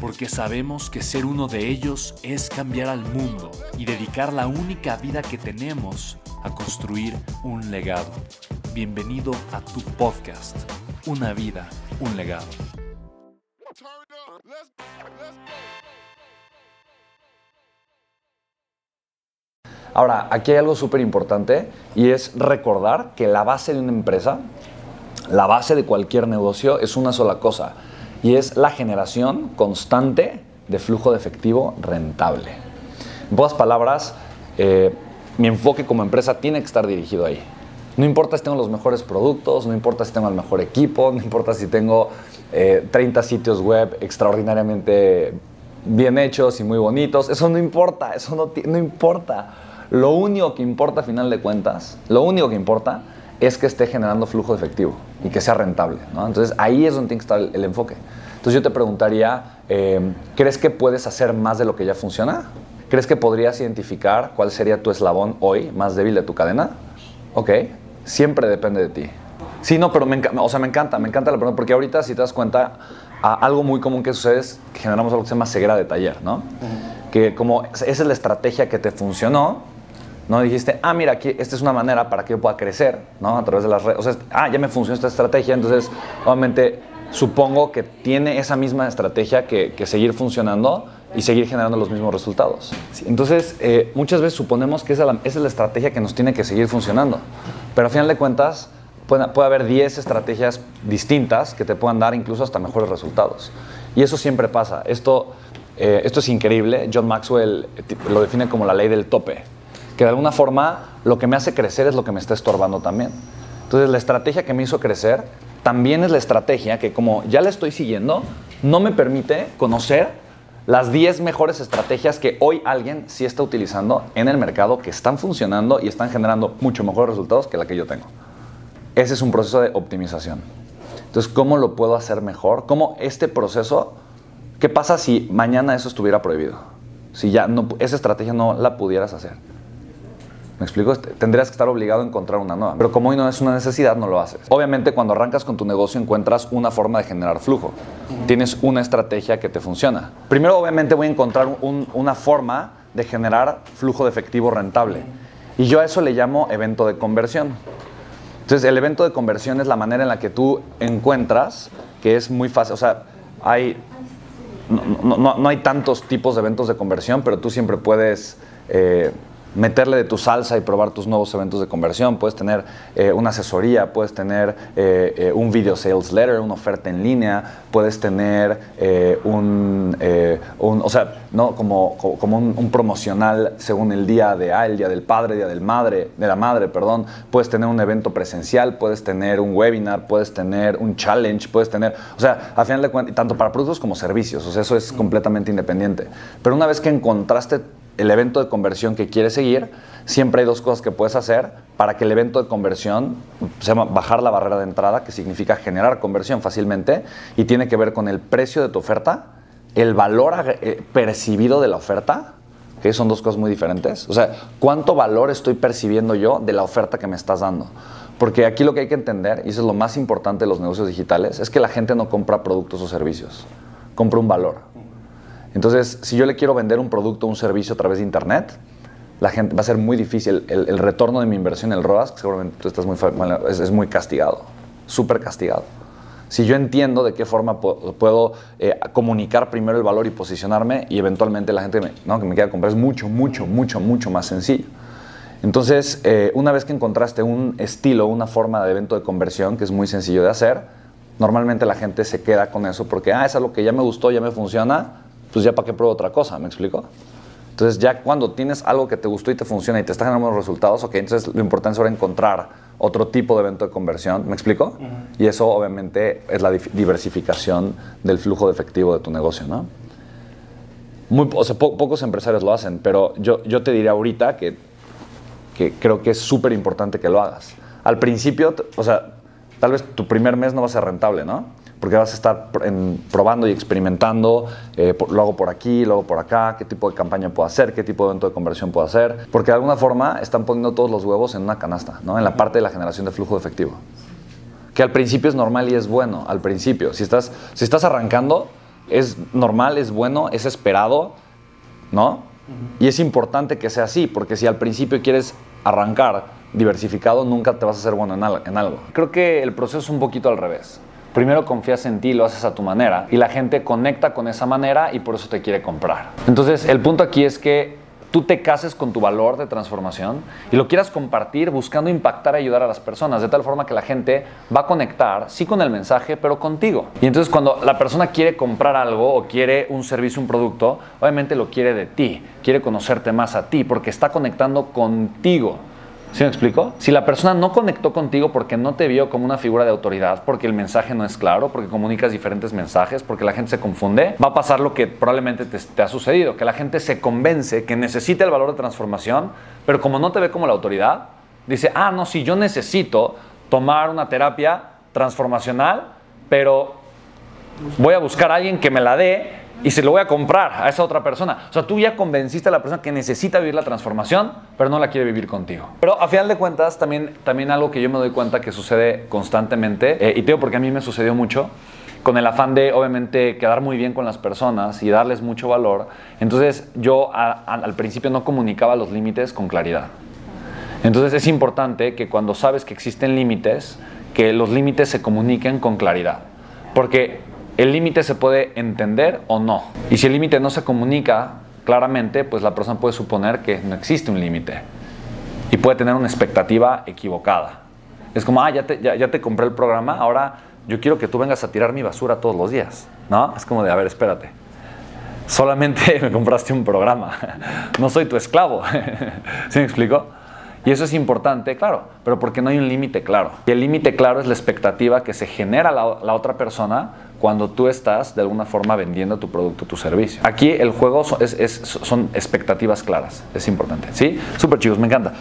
Porque sabemos que ser uno de ellos es cambiar al mundo y dedicar la única vida que tenemos a construir un legado. Bienvenido a tu podcast, Una Vida, Un Legado. Ahora, aquí hay algo súper importante y es recordar que la base de una empresa, la base de cualquier negocio es una sola cosa. Y es la generación constante de flujo de efectivo rentable. En pocas palabras, mi enfoque como empresa tiene que estar dirigido ahí. No importa si tengo los mejores productos, no importa si tengo el mejor equipo, no importa si tengo 30 sitios web extraordinariamente bien hechos y muy bonitos. Eso no importa, eso no importa. Lo único que importa a final de cuentas, lo único que importa es que esté generando flujo de efectivo y que sea rentable, ¿no? Entonces, ahí es donde tiene que estar el enfoque. Entonces, yo te preguntaría, ¿crees que puedes hacer más de lo que ya funciona? ¿Crees que podrías identificar cuál sería tu eslabón hoy más débil de tu cadena? Ok, siempre depende de ti. Sí, no, pero me encanta la pregunta, porque ahorita, si te das cuenta, algo muy común que sucede es que generamos algo que se llama ceguera de taller, ¿no? Uh-huh. Que como esa es la estrategia que te funcionó, no dijiste, ah, mira, aquí, esta es una manera para que yo pueda crecer, ¿no? A través de las redes. O sea, ya me funcionó esta estrategia, entonces, obviamente, supongo que tiene esa misma estrategia que seguir funcionando y seguir generando los mismos resultados. Sí. Entonces, muchas veces suponemos que esa es la estrategia que nos tiene que seguir funcionando. Pero al final de cuentas, puede haber 10 estrategias distintas que te puedan dar incluso hasta mejores resultados. Y eso siempre pasa. Esto es increíble. John Maxwell lo define como la ley del tope. Que de alguna forma lo que me hace crecer es lo que me está estorbando también. Entonces, la estrategia que me hizo crecer también es la estrategia que, como ya la estoy siguiendo, no me permite conocer las 10 mejores estrategias que hoy alguien sí está utilizando en el mercado, que están funcionando y están generando mucho mejores resultados que la que yo tengo. Ese es un proceso de optimización. Entonces, ¿cómo lo puedo hacer mejor? ¿Cómo este proceso? ¿Qué pasa si mañana eso estuviera prohibido? Si ya no, esa estrategia no la pudieras hacer. ¿Me explico? Tendrías que estar obligado a encontrar una nueva. Pero como hoy no es una necesidad, no lo haces. Obviamente, cuando arrancas con tu negocio, encuentras una forma de generar flujo. Uh-huh. Tienes una estrategia que te funciona. Primero, obviamente, voy a encontrar una forma de generar flujo de efectivo rentable. Uh-huh. Y yo a eso le llamo evento de conversión. Entonces, el evento de conversión es la manera en la que tú encuentras, que es muy fácil. O sea, no hay tantos tipos de eventos de conversión, pero tú siempre puedes meterle de tu salsa y probar tus nuevos eventos de conversión. Puedes tener una asesoría, puedes tener un video sales letter, una oferta en línea, puedes tener un promocional según el día el día del padre, de la madre, puedes tener un evento presencial, puedes tener un webinar, puedes tener un challenge, puedes tener, o sea, al final de cuentas, tanto para productos como servicios, o sea, eso es completamente independiente. Pero una vez que encontraste el evento de conversión que quieres seguir, siempre hay dos cosas que puedes hacer para que el evento de conversión, se llama bajar la barrera de entrada, que significa generar conversión fácilmente, y tiene que ver con el precio de tu oferta, el valor percibido de la oferta, que son dos cosas muy diferentes. O sea, ¿cuánto valor estoy percibiendo yo de la oferta que me estás dando? Porque aquí lo que hay que entender, y eso es lo más importante de los negocios digitales, es que la gente no compra productos o servicios, compra un valor. Entonces, si yo le quiero vender un producto o un servicio a través de internet, la gente va a ser muy difícil. El retorno de mi inversión, el ROAS, que seguramente tú estás muy familiar, es muy castigado, súper castigado. Si yo entiendo de qué forma puedo comunicar primero el valor y posicionarme, y eventualmente la gente que me quiera comprar, es mucho más sencillo. Entonces, una vez que encontraste un estilo, una forma de evento de conversión que es muy sencillo de hacer, normalmente la gente se queda con eso porque, ah, es algo que ya me gustó, ya me funciona, pues ya para qué pruebo otra cosa, ¿me explico? Entonces, ya cuando tienes algo que te gustó y te funciona y te está generando buenos resultados, ok, entonces lo importante es ahora encontrar otro tipo de evento de conversión, ¿me explico? Uh-huh. Y eso obviamente es la diversificación del flujo de efectivo de tu negocio, ¿no? Pocos empresarios lo hacen, pero yo te diría ahorita que creo que es súper importante que lo hagas. Al principio, o sea, tal vez tu primer mes no va a ser rentable, ¿no? Porque vas a estar probando y experimentando, lo hago por aquí, lo hago por acá, qué tipo de campaña puedo hacer, qué tipo de evento de conversión puedo hacer. Porque de alguna forma están poniendo todos los huevos en una canasta, ¿no? En la parte de la generación de flujo de efectivo. Que al principio es normal y es bueno, al principio. Si estás arrancando, es normal, es bueno, es esperado, ¿no? Y es importante que sea así, porque si al principio quieres arrancar diversificado, nunca te vas a hacer bueno en algo. Creo que el proceso es un poquito al revés. Primero confías en ti, lo haces a tu manera y la gente conecta con esa manera y por eso te quiere comprar. Entonces, el punto aquí es que tú te cases con tu valor de transformación y lo quieras compartir buscando impactar y ayudar a las personas, de tal forma que la gente va a conectar, sí con el mensaje, pero contigo. Y entonces cuando la persona quiere comprar algo o quiere un servicio, un producto, obviamente lo quiere de ti, quiere conocerte más a ti porque está conectando contigo. ¿Sí me explico? Si la persona no conectó contigo porque no te vio como una figura de autoridad, porque el mensaje no es claro, porque comunicas diferentes mensajes, porque la gente se confunde, va a pasar lo que probablemente te ha sucedido, que la gente se convence que necesita el valor de transformación, pero como no te ve como la autoridad, dice, ah, no, sí, yo necesito tomar una terapia transformacional, pero voy a buscar a alguien que me la dé y se lo voy a comprar a esa otra persona. O sea, tú ya convenciste a la persona que necesita vivir la transformación, pero no la quiere vivir contigo. Pero a final de cuentas, también algo que yo me doy cuenta que sucede constantemente, y te digo porque a mí me sucedió mucho, con el afán de, obviamente, quedar muy bien con las personas y darles mucho valor. Entonces, yo al principio no comunicaba los límites con claridad. Entonces, es importante que cuando sabes que existen límites, que los límites se comuniquen con claridad. Porque el límite se puede entender o no. Y si el límite no se comunica claramente, pues la persona puede suponer que no existe un límite. Y puede tener una expectativa equivocada. Es como, ah, ya te compré el programa, ahora yo quiero que tú vengas a tirar mi basura todos los días, ¿no? Es como de, a ver, espérate. Solamente me compraste un programa. No soy tu esclavo. ¿Sí me explico? Y eso es importante, claro, pero porque no hay un límite claro. Y el límite claro es la expectativa que se genera la otra persona cuando tú estás de alguna forma vendiendo tu producto, tu servicio. Aquí el juego son expectativas claras, es importante, ¿sí? Súper chicos, me encanta.